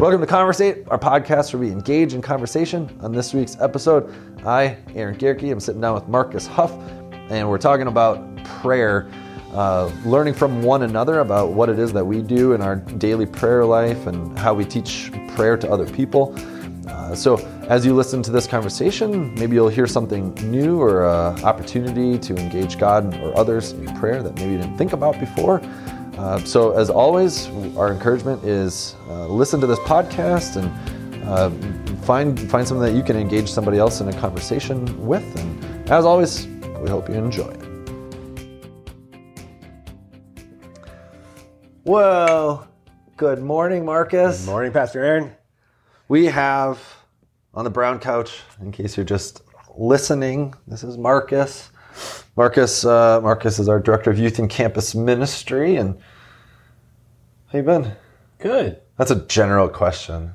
Welcome to Conversate, our podcast where we engage in conversation. On this week's episode, I, Aaron Gehrke, I'm sitting down with Marcus Huff, and we're talking about prayer, learning from one another about what it is that we do in our daily prayer life and how we teach prayer to other people. So as you listen to this conversation, maybe you'll hear something new or an opportunity to engage God or others in prayer that maybe you didn't think about before. So as always, our encouragement is listen to this podcast and find something that you can engage somebody else in a conversation with. And as always, we hope you enjoy it. Well, good morning, Marcus. Good morning, Pastor Aaron. We have on the brown couch, in case you're just listening, this is Marcus. Marcus is our director of youth and campus ministry. And how you been? Good. That's a general question.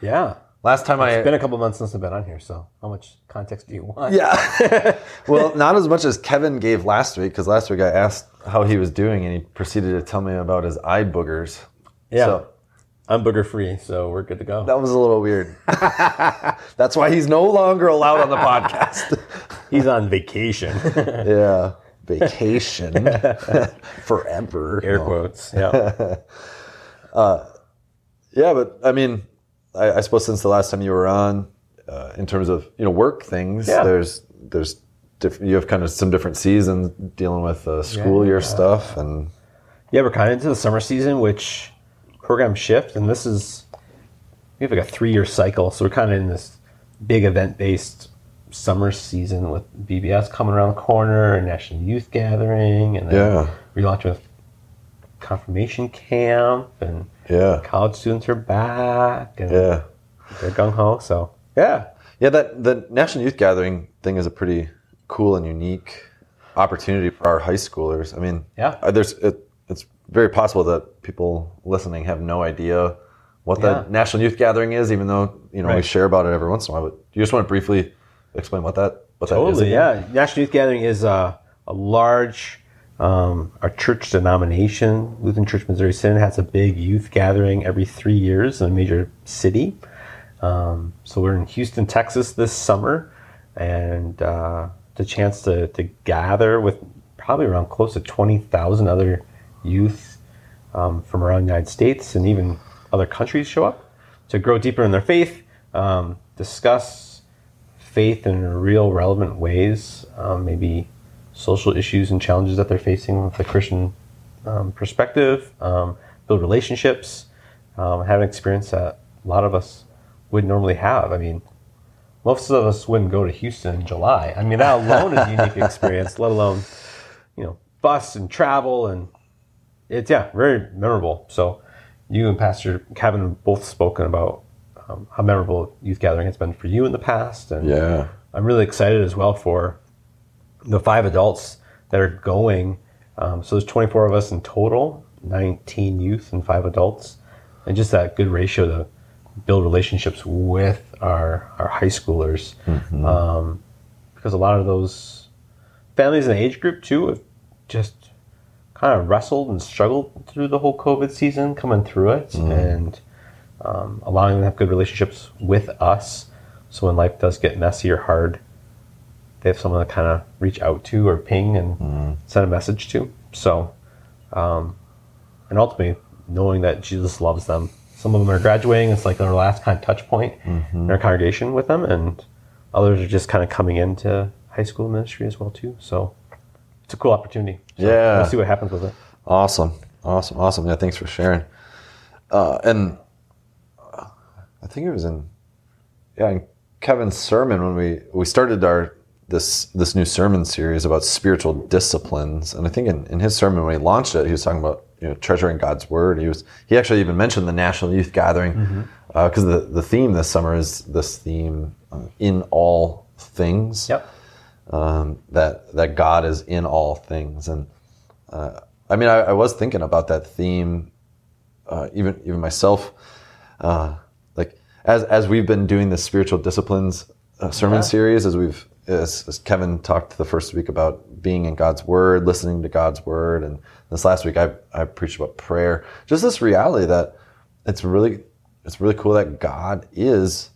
Yeah. Last time it's been a couple months since I've been on here, so how much context do you want? Yeah. Well, not as much as Kevin gave last week, because last week I asked how he was doing, and he proceeded to tell me about his eye boogers. Yeah. So, I'm booger-free, so we're good to go. That was a little weird. That's why he's no longer allowed on the podcast. He's on vacation. Yeah, vacation forever. Air quotes. Yeah. Yeah, but I mean, I suppose since the last time you were on, in terms of work things, yeah. There's different. You have kind of some different seasons dealing with school year stuff, and we're kind of into the summer season, which. Program shift, and this is we have like a 3-year cycle, so we're kind of in this big event-based summer season with BBS coming around the corner and National Youth Gathering, and then relaunch with confirmation camp, and college students are back, and they're gung-ho, so that the National Youth Gathering thing is a pretty cool and unique opportunity for our high schoolers. I mean, it's very possible that people listening have no idea what the National Youth Gathering is, even though we share about it every once in a while. But you just want to briefly explain what that is? Totally, yeah. National Youth Gathering is a large, our church denomination, Lutheran Church, Missouri Synod, has a big youth gathering every 3 years in a major city. So we're in Houston, Texas this summer, and the chance to gather with probably around close to 20,000 other youth from around the United States and even other countries show up to grow deeper in their faith, discuss faith in real relevant ways, maybe social issues and challenges that they're facing with the Christian perspective, build relationships, have an experience that a lot of us would normally have. I mean, most of us wouldn't go to Houston in July. I mean, that alone is a unique experience, let alone, bus and travel and it's very memorable. So you and Pastor Kevin have both spoken about how memorable youth gathering has been for you in the past. And I'm really excited as well for the 5 adults that are going. So there's 24 of us in total, 19 youth and 5 adults. And just that good ratio to build relationships with our high schoolers. Mm-hmm. Because a lot of those families in the age group too have just kind of wrestled and struggled through the whole COVID season, coming through it, and allowing them to have good relationships with us. So when life does get messy or hard, they have someone to kind of reach out to or ping and send a message to. So, and ultimately, knowing that Jesus loves them. Some of them are graduating. It's like their last kind of touch point in our congregation with them. And others are just kind of coming into high school ministry as well, too. So it's a cool opportunity. So we'll see what happens with it. Awesome. Yeah, thanks for sharing. And I think it was in Kevin's sermon when we started our this new sermon series about spiritual disciplines. And I think in his sermon when he launched it, he was talking about treasuring God's word. He actually even mentioned the National Youth Gathering because the theme this summer is this theme in all things. Yep. That God is in all things, and I was thinking about that theme, even myself, like as we've been doing the spiritual disciplines sermon series, as Kevin talked the first week about being in God's word, listening to God's word, and this last week I preached about prayer. Just this reality that it's really it's really cool that God is,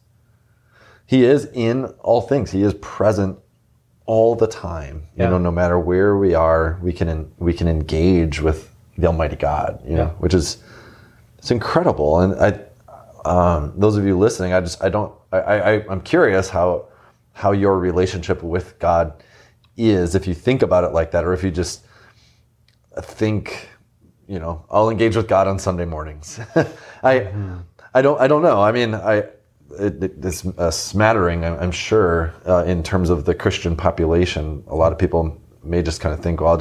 he is in all things. He is present all the time. Yeah. You know, no matter where we are, we can engage with the Almighty God, you know, which is, it's incredible. And those of you listening, I'm curious how your relationship with God is, if you think about it like that, or if you just think, you know, I'll engage with God on Sunday mornings. I don't know. I mean, it's a smattering, I'm sure, in terms of the Christian population. A lot of people may just kind of think, well,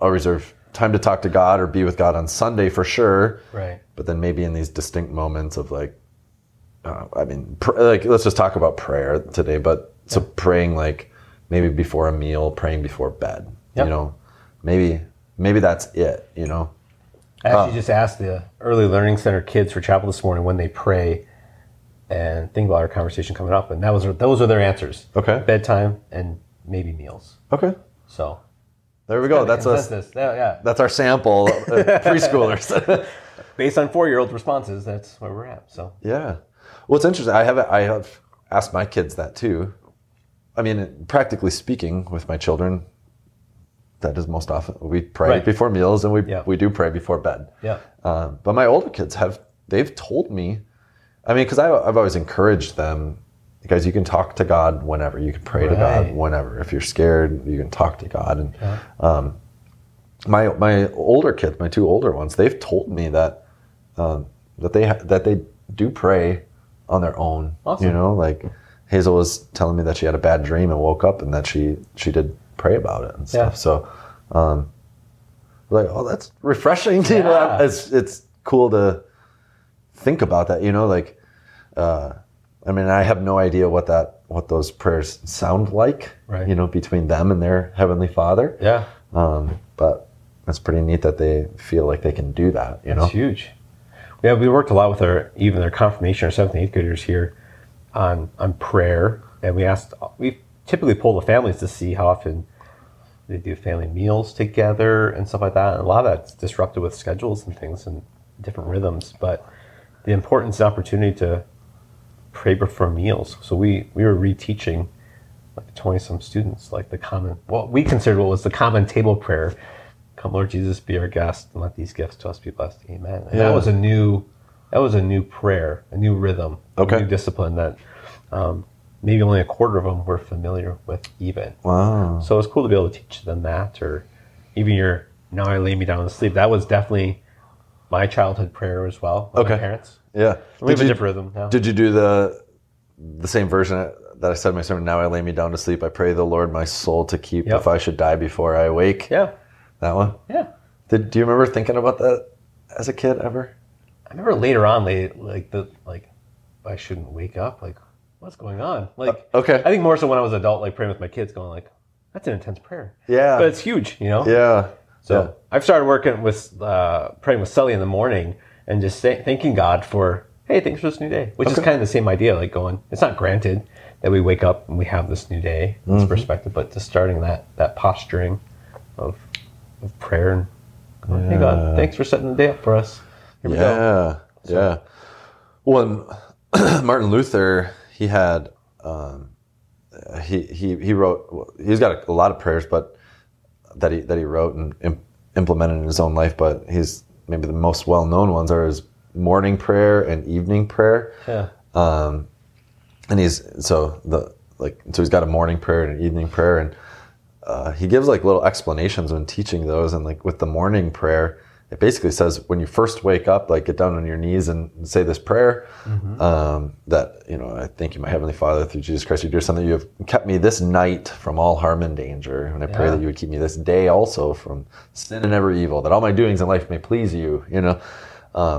I'll reserve time to talk to God or be with God on Sunday for sure. Right. But then maybe in these distinct moments of let's just talk about prayer today, but so praying like maybe before a meal, praying before bed, you know, maybe that's it, you know. I actually just asked the Early Learning Center kids for chapel this morning when they pray and think about our conversation coming up. And those are their answers. Okay. Bedtime and maybe meals. Okay. So there we go. That's us. Yeah. That's our sample of preschoolers. Based on 4-year-old responses, that's where we're at. So yeah. Well, it's interesting. I have asked my kids that too. I mean, practically speaking with my children, that is most often. We pray before meals, and we do pray before bed. Yeah. But my older kids they've told me, I mean, because I've always encouraged them, guys, you can talk to God whenever. You can pray to God whenever. If you're scared, you can talk to God. And my older kids, my two older ones, they've told me that that they do pray on their own. Awesome. You know, like Hazel was telling me that she had a bad dream and woke up, and that she did pray about it and stuff. Yeah. So, that's refreshing. Yeah. You know, it's cool to think about that, you know, like, I mean, I have no idea what those prayers sound like, you know, between them and their Heavenly Father. Yeah. But it's pretty neat that they feel like they can do that, you know? That's huge. Yeah. We worked a lot with their confirmation or 7th and 8th graders here on prayer. And we typically poll the families to see how often they do family meals together and stuff like that. And a lot of that's disrupted with schedules and things and different rhythms, but the importance and opportunity to pray before meals. So we were reteaching like 20-some students, like what was the common table prayer. Come, Lord Jesus, be our guest, and let these gifts to us be blessed. Amen. And that was a new prayer, a new rhythm, a new discipline that maybe only a quarter of them were familiar with even. Wow. So it's cool to be able to teach them that, or even your, now I lay me down to sleep. That was definitely my childhood prayer as well with my parents. Yeah. We have a different rhythm now. Did you do the same version that I said in my sermon, now I lay me down to sleep, I pray the Lord my soul to keep if I should die before I awake? Yeah. That one? Yeah. Do you remember thinking about that as a kid ever? I remember later on, I shouldn't wake up. Like, what's going on? Like, I think more so when I was an adult, like praying with my kids, going like, that's an intense prayer. Yeah. But it's huge, you know? Yeah. So I've started working with praying with Sully in the morning, and just thanking God for, hey, thanks for this new day, which is kind of the same idea, like going, it's not granted that we wake up and we have this new day, this perspective, but just starting that posturing of prayer and going, hey God, thanks for setting the day up for us. Here we go. So, yeah. Well, Martin Luther, he had, he wrote, well, he's got a lot of prayers, but that he wrote and implemented in his own life, but he's, maybe the most well-known ones are his morning prayer and evening prayer. Yeah. And he's got a morning prayer and an evening prayer, and he gives like little explanations when teaching those. And like with the morning prayer, it basically says when you first wake up, like get down on your knees and say this prayer, that, you know, I thank you, my Heavenly Father, through Jesus Christ, you do something. You have kept me this night from all harm and danger. And I pray that you would keep me this day also from sin and every evil, that all my doings in life may please you, you know?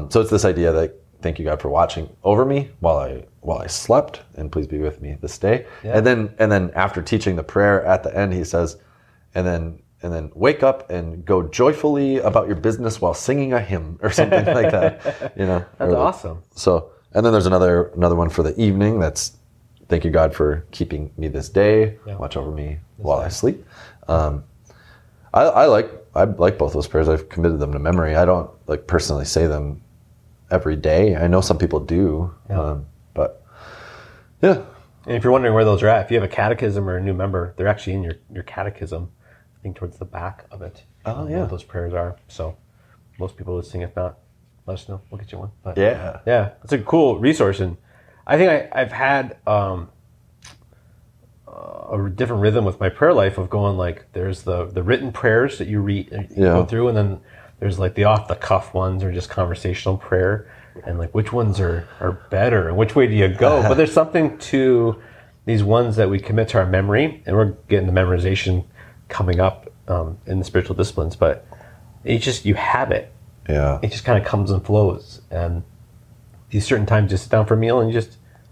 So it's this idea that thank you, God, for watching over me while I slept, and please be with me this day. Yeah. And then after teaching the prayer at the end, he says, and then wake up and go joyfully about your business while singing a hymn or something like that. You know, that's awesome. So, and then there's another one for the evening. That's thank you, God, for keeping me this day. Yeah. Watch over me while I sleep. I like both those prayers. I've committed them to memory. I don't like personally say them every day. I know some people do, but yeah. And if you're wondering where those are at, if you have a catechism or a new member, they're actually in your catechism, I think towards the back of it. Oh, yeah. What those prayers are. So most people listening, if not, let us know. We'll get you one. But yeah. Yeah. It's a cool resource. And I think I've had a different rhythm with my prayer life of going like, there's the written prayers that you read, go through, and then there's like the off-the-cuff ones or just conversational prayer. And like, which ones are better and which way do you go? But there's something to these ones that we commit to our memory, and we're getting the memorization coming up in the spiritual disciplines, but it just, you have it. Yeah. It just kind of comes and flows. And these certain times you sit down for a meal and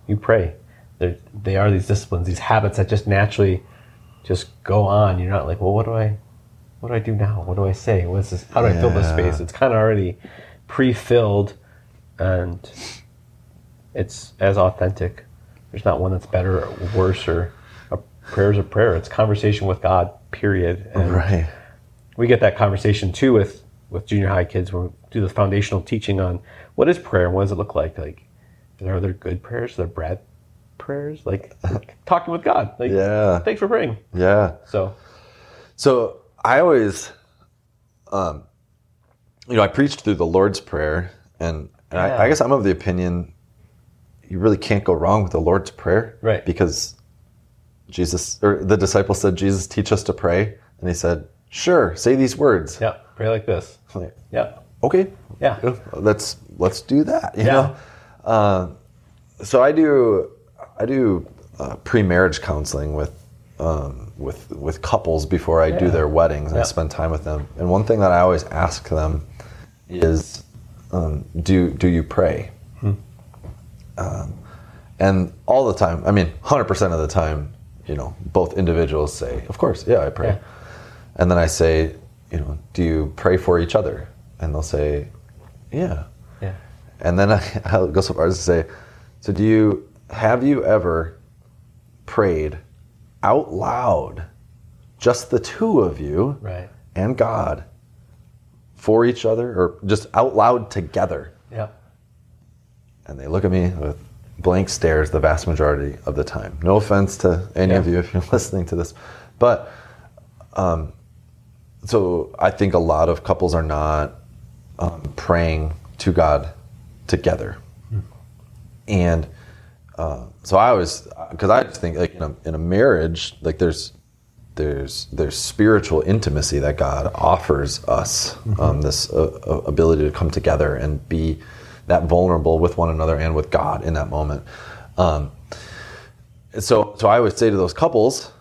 you pray. They are these disciplines, these habits that just naturally just go on. You're not like, well, what do I do now? What do I say? What's this? How do I fill this space? It's kind of already pre-filled. And it's as authentic. There's not one that's better or worse, or a prayer's a prayer. It's conversation with God, period. And right. We get that conversation too with junior high kids when we do the foundational teaching on what is prayer and what does it look like. Like, are there good prayers? Are there bad prayers? Like talking with God. Like, thanks for praying. Yeah. So I always, I preached through the Lord's Prayer and I guess I'm of the opinion you really can't go wrong with the Lord's Prayer, right? Because Jesus, or the disciples said, Jesus, teach us to pray. And he said, sure, say these words. Yeah, pray like this. Like, yeah. Okay. Yeah. Let's do that, you know? So I do pre-marriage counseling with couples before I do their weddings, and I spend time with them. And one thing that I always ask them is, do you pray? And all the time, 100% of the time, both individuals say, of course, I pray. Yeah. And then I say, do you pray for each other? And they'll say, yeah. Yeah. And then I'll go so far as to say, so have you ever prayed out loud, just the two of you and God? For each other, or just out loud together. Yeah. And they look at me with blank stares the vast majority of the time. No offense to any of you if you're listening to this. But, so I think a lot of couples are not praying to God together. Hmm. And so I always, because I just think like in a marriage, like there's spiritual intimacy that God offers us, this ability to come together and be that vulnerable with one another and with God in that moment. So I would say to those couples,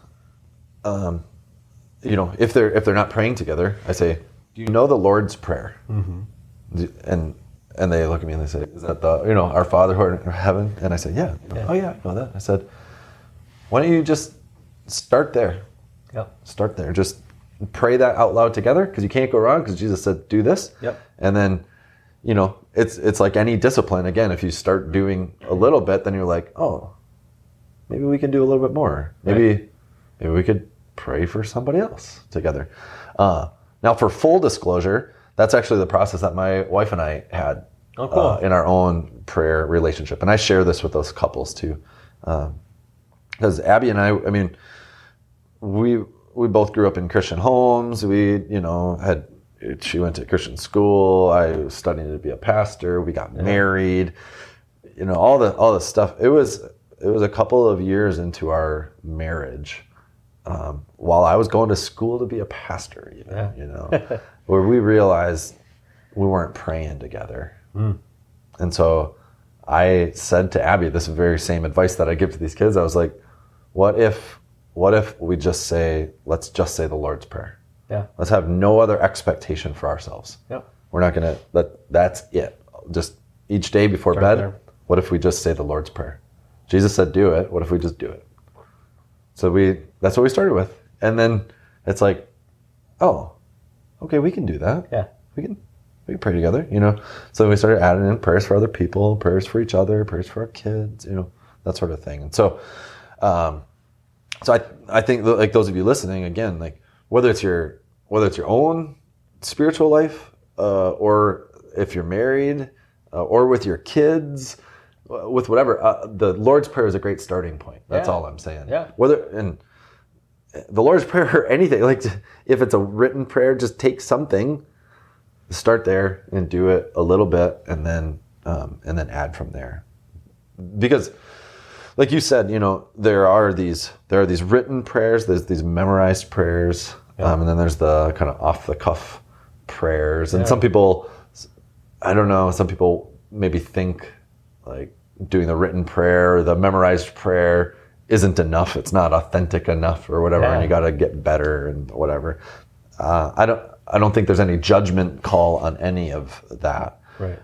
if they're not praying together, I say, do you know the Lord's Prayer? Mm-hmm. And they look at me and they say, is that the, our Father who art in heaven? And I say, yeah. Oh yeah, I know that. I said, why don't you just start there? Yep. Start there. Just pray that out loud together, because you can't go wrong, because Jesus said, do this. Yep. And then, it's like any discipline. Again, if you start doing a little bit, then you're like, oh, maybe we can do a little bit more. Maybe we could pray for somebody else together. Now, for full disclosure, that's actually the process that my wife and I had in our own prayer relationship. And I share this with those couples too. Because Abby and I mean... We both grew up in Christian homes. We, she went to Christian school. I was studying to be a pastor. We got married, all the stuff. It was a couple of years into our marriage, while I was going to school to be a pastor, where we realized we weren't praying together. Mm. And so I said to Abby, this very same advice that I give to these kids. I was like, what if we just say, let's just say the Lord's Prayer? Yeah. Let's have no other expectation for ourselves. Yep. We're not going to, that's it. Just each day before bed, what if we just say the Lord's Prayer? Jesus said do it. What if we just do it? So that's what we started with. And then it's like, oh, okay, we can do that. Yeah. We can pray together, So we started adding in prayers for other people, prayers for each other, prayers for our kids, that sort of thing. And so, I think like those of you listening, again, like whether it's your own spiritual life, or if you're married, or with your kids, with whatever. The Lord's Prayer is a great starting point. That's all I'm saying. Yeah. Whether and the Lord's Prayer or anything, like if it's a written prayer, just take something, start there and do it a little bit, and then add from there. Because, like you said, you know, there are these written prayers, there's these memorized prayers, and then there's the kind of off the cuff prayers. And some people, I don't know, some people maybe think like doing the written prayer or the memorized prayer isn't enough. It's not authentic enough or whatever, and you got to get better and whatever. I don't think there's any judgment call on any of that. Right.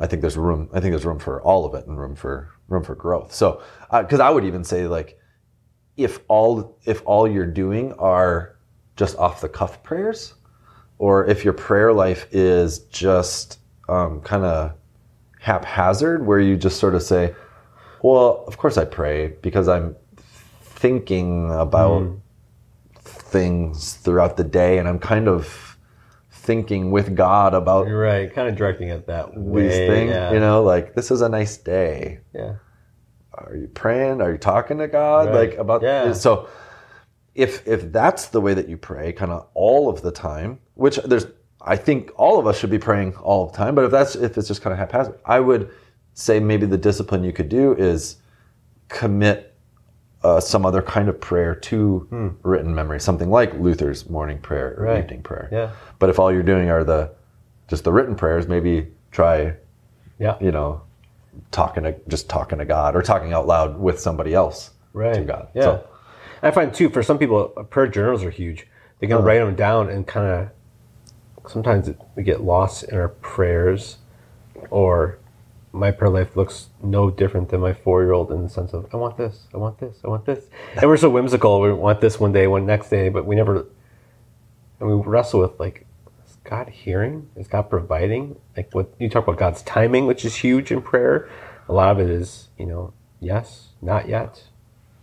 I think there's room. I think there's room for all of it and room for growth. So, because I would even say like, if all you're doing are just off the cuff prayers, or if your prayer life is just kind of haphazard, where you just sort of say, "Well, of course I pray because I'm thinking about things throughout the day, and I'm kind of." Thinking with God about you're right, kind of directing it that way. These things, you know, like this is a nice day. Yeah, are you praying? Are you talking to God? Right. Like about so, if that's the way that you pray, kind of all of the time, which there's, I think all of us should be praying all the time. But if it's just kind of haphazard, I would say maybe the discipline you could do is commit some other kind of prayer to written memory, something like Luther's morning prayer or evening prayer. Yeah. But if all you're doing are just the written prayers, maybe try, you know, talking to God or talking out loud with somebody else to God. Yeah. So, I find too, for some people, prayer journals are huge. They can write them down and kind of, sometimes we get lost in our prayers, or my prayer life looks no different than my 4-year-old in the sense of, I want this, I want this, I want this. And we're so whimsical. We want this one day, one next day, but we never, and we wrestle with like, is God hearing? Is God providing? Like what you talk about God's timing, which is huge in prayer. A lot of it is, you know, yes, not yet.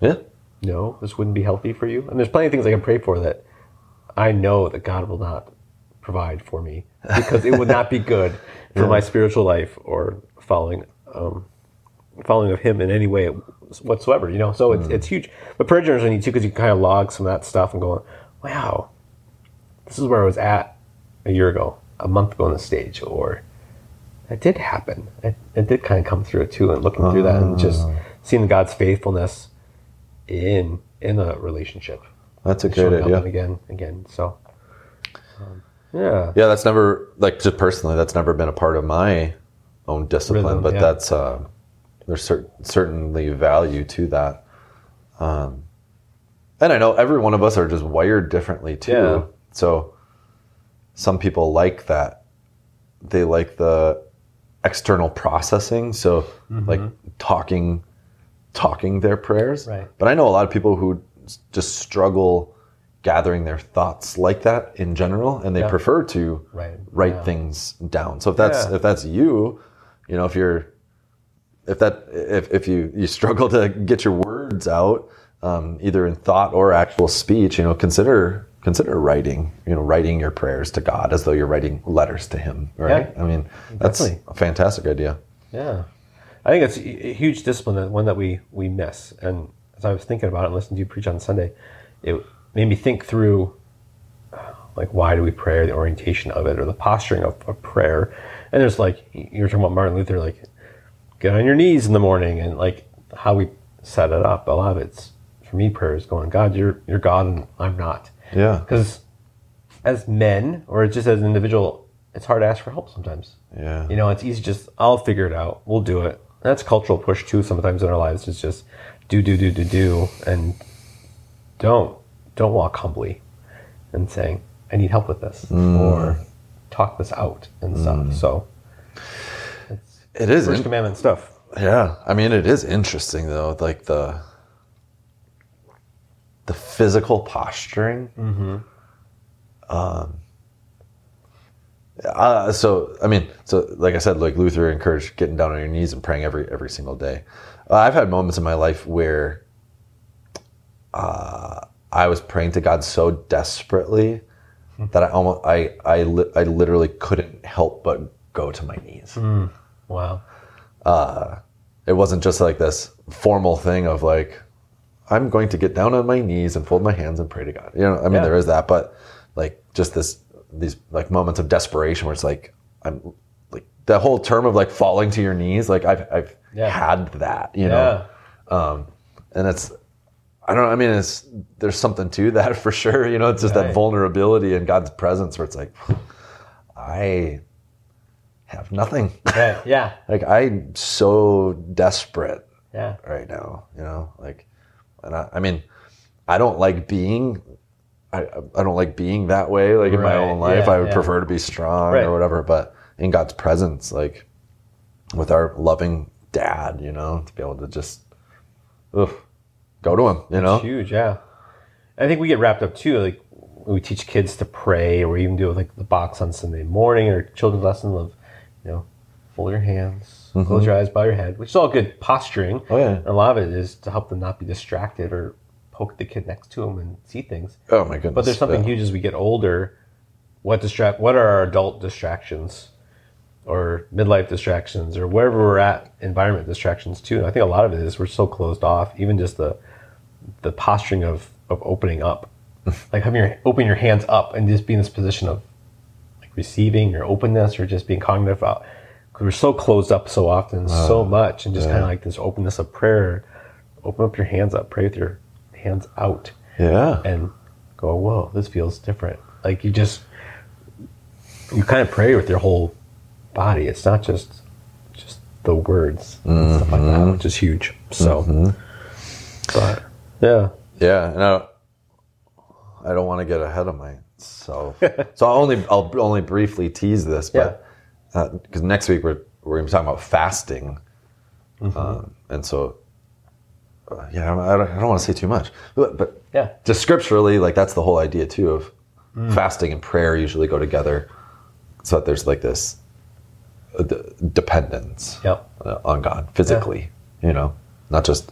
Yeah. No, this wouldn't be healthy for you. And there's plenty of things I can pray for that I know that God will not provide for me because it would not be good for my spiritual life or following of him in any way whatsoever, you know. So it's huge. But prayer journals are neat too, because you can kind of log some of that stuff and go, wow, this is where I was at a year ago, a month ago on the stage, or that did happen. It did kind of come through too, and looking through that and just seeing God's faithfulness in a relationship. That's a great idea. Again. So yeah, that's never, like, just personally, that's never been a part of my own discipline, rhythm, but that's there's certainly value to that, and I know every one of us are just wired differently too. Yeah. So some people like that; they like the external processing, so like talking their prayers. Right. But I know a lot of people who just struggle gathering their thoughts like that in general, and they prefer to write things down. So if that's you. You know, if you struggle to get your words out, either in thought or actual speech, you know, consider writing your prayers to God as though you're writing letters to him, right? Yeah, I mean, that's definitely a fantastic idea. Yeah, I think it's a huge discipline, one that we miss. And as I was thinking about it and listening to you preach on Sunday, it made me think through, like, why do we pray, or the orientation of it, or the posturing of prayer. And there's, like, you were talking about Martin Luther, like, get on your knees in the morning, and, like, how we set it up. A lot of it's, for me, prayer is going, God, you're God, and I'm not. Yeah. Because as men, or just as an individual, it's hard to ask for help sometimes. Yeah. You know, it's easy just, I'll figure it out. We'll do it. And that's cultural push, too, sometimes in our lives. It's just do, and don't walk humbly and saying, I need help with this, or talk this out and stuff. So it is First Commandment stuff. Yeah. I mean, it is interesting though, like the physical posturing. So like I said, like Luther encouraged getting down on your knees and praying every single day. I've had moments in my life where I was praying to God so desperately that I literally couldn't help but go to my knees. Mm. Wow. It wasn't just like this formal thing of like, I'm going to get down on my knees and fold my hands and pray to God. You know, I mean, there is that, but like just these like moments of desperation where it's like, I'm like the whole term of like falling to your knees. Like I've had that, you know? And it's, I don't know. I mean, there's something to that for sure. You know, it's just that vulnerability in God's presence where it's like, I have nothing. Right. Yeah. Like I'm so desperate right now, you know, like, and I mean, I don't like being that way. Like in my own life, I would prefer to be strong or whatever, but in God's presence, like with our loving dad, you know, to be able to just, go to him, you know? It's huge, yeah. I think we get wrapped up too, like we teach kids to pray, or we even do like the box on Sunday morning or children's lesson of, you know, fold your hands, mm-hmm. close your eyes, bow your head, which is all good posturing. Oh yeah. And a lot of it is to help them not be distracted or poke the kid next to them and see things. Oh my goodness. But there's something huge as we get older. What are our adult distractions or midlife distractions or wherever we're at, environment distractions too. And I think a lot of it is we're so closed off, even just the posturing of opening up, like having open your hands up and just being in this position of like receiving or openness or just being cognitive about, because we're so closed up so often, so much, and just kind of like this openness of prayer. Open up your hands up, pray with your hands out, and go, whoa, this feels different. Like you kind of pray with your whole body. It's not just the words and stuff like that, which is huge. So, but yeah, and I don't want to get ahead of myself. So I'll only briefly tease this, but because next week we're gonna be talking about fasting, and so I don't want to say too much, but just scripturally, like that's the whole idea too of fasting and prayer usually go together, so that there's like this dependence on God physically, you know, not just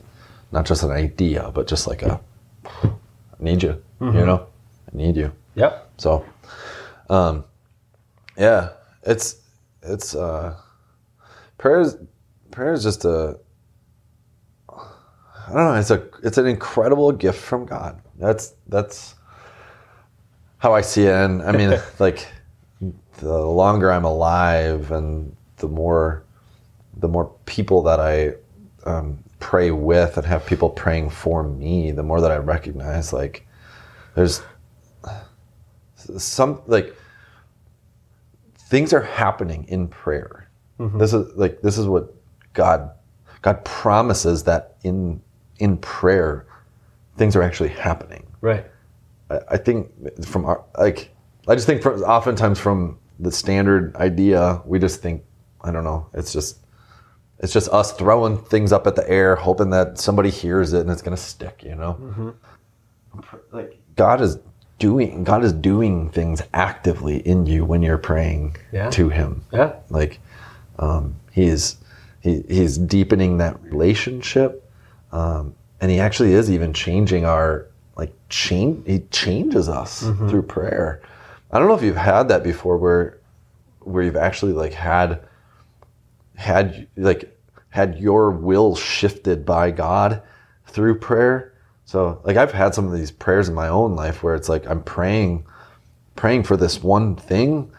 an idea, but just like a I need you, you know, I need you. Yep. So, it's prayer is just I don't know. It's an incredible gift from God. That's how I see it. And I mean, like the longer I'm alive and the more people that I, pray with and have people praying for me, the more that I recognize, like, there's some, like, things are happening in prayer. Mm-hmm. This is what God promises, that in prayer, things are actually happening. Right. I think from our, like, I just think oftentimes from the standard idea, we just think, I don't know, it's just us throwing things up at the air, hoping that somebody hears it and it's going to stick, you know? Mm-hmm. Like God is doing things actively in you when you're praying to him. Yeah. Like, he's deepening that relationship. And he actually is even changing our, like, he changes us through prayer. I don't know if you've had that before where you've actually like had your will shifted by God through prayer. So like I've had some of these prayers in my own life where it's like I'm praying for this one thing,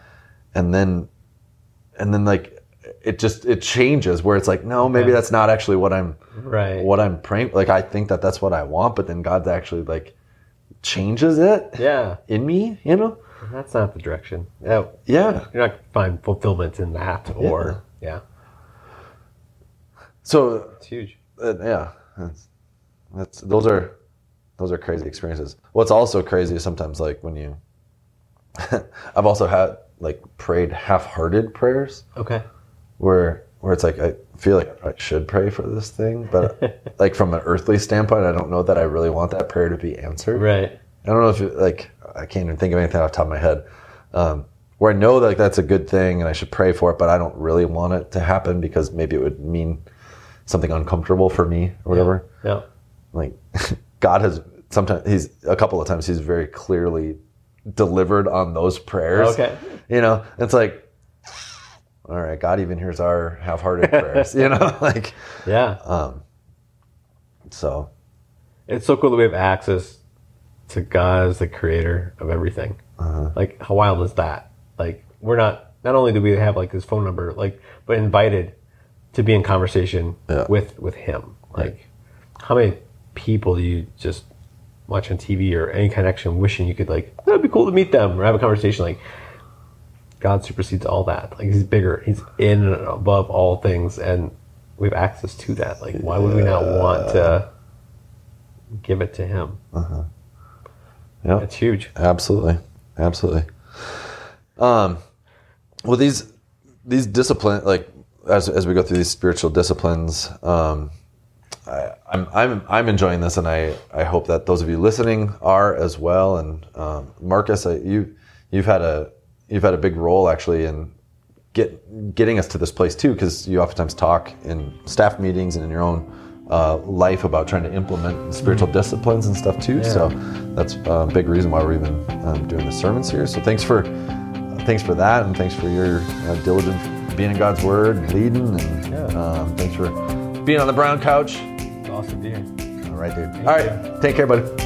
and then like it changes where it's like, no, maybe that's not actually what I'm praying. Like I think that's what I want, but then God actually like changes it in me, you know? That's not the direction. Yeah. You're not finding fulfillment in that or So it's huge. Those are crazy experiences. What's also crazy is sometimes like when you, I've also had like prayed half-hearted prayers. Okay. Where it's like, I feel like I should pray for this thing, but like from an earthly standpoint, I don't know that I really want that prayer to be answered. Right. I don't know if it, like, I can't even think of anything off the top of my head. Where I know that like, that's a good thing and I should pray for it, but I don't really want it to happen because maybe it would mean something uncomfortable for me or whatever. Yeah. Like God has sometimes, he's a couple of times, he's very clearly delivered on those prayers. Okay. You know, it's like, all right, God even hears our half-hearted prayers, you know, like, yeah. So it's so cool that we have access to God as the creator of everything. Uh-huh. Like, how wild is that? Like, we're not only do we have like his phone number, like, but invited to be in conversation with him. Like, right. How many people do you just watch on TV or any connection wishing you could, like, that'd be cool to meet them or have a conversation? Like, God supersedes all that. Like, he's bigger. He's in and above all things, and we have access to that. Like, why would we not want to give it to him? Uh-huh. Yeah, it's huge. Absolutely, absolutely. Well, these disciplines, like as we go through these spiritual disciplines, I'm enjoying this, and I hope that those of you listening are as well. And Marcus, you've had a big role actually in getting us to this place too, because you oftentimes talk in staff meetings and in your own life about trying to implement spiritual disciplines and stuff too. Yeah. So that's a big reason why we're even doing the sermon series. So thanks for that, and thanks for your diligence being in God's Word and leading, and thanks for being on the brown couch. It's awesome, dear. All right, dude. All right, take care, buddy.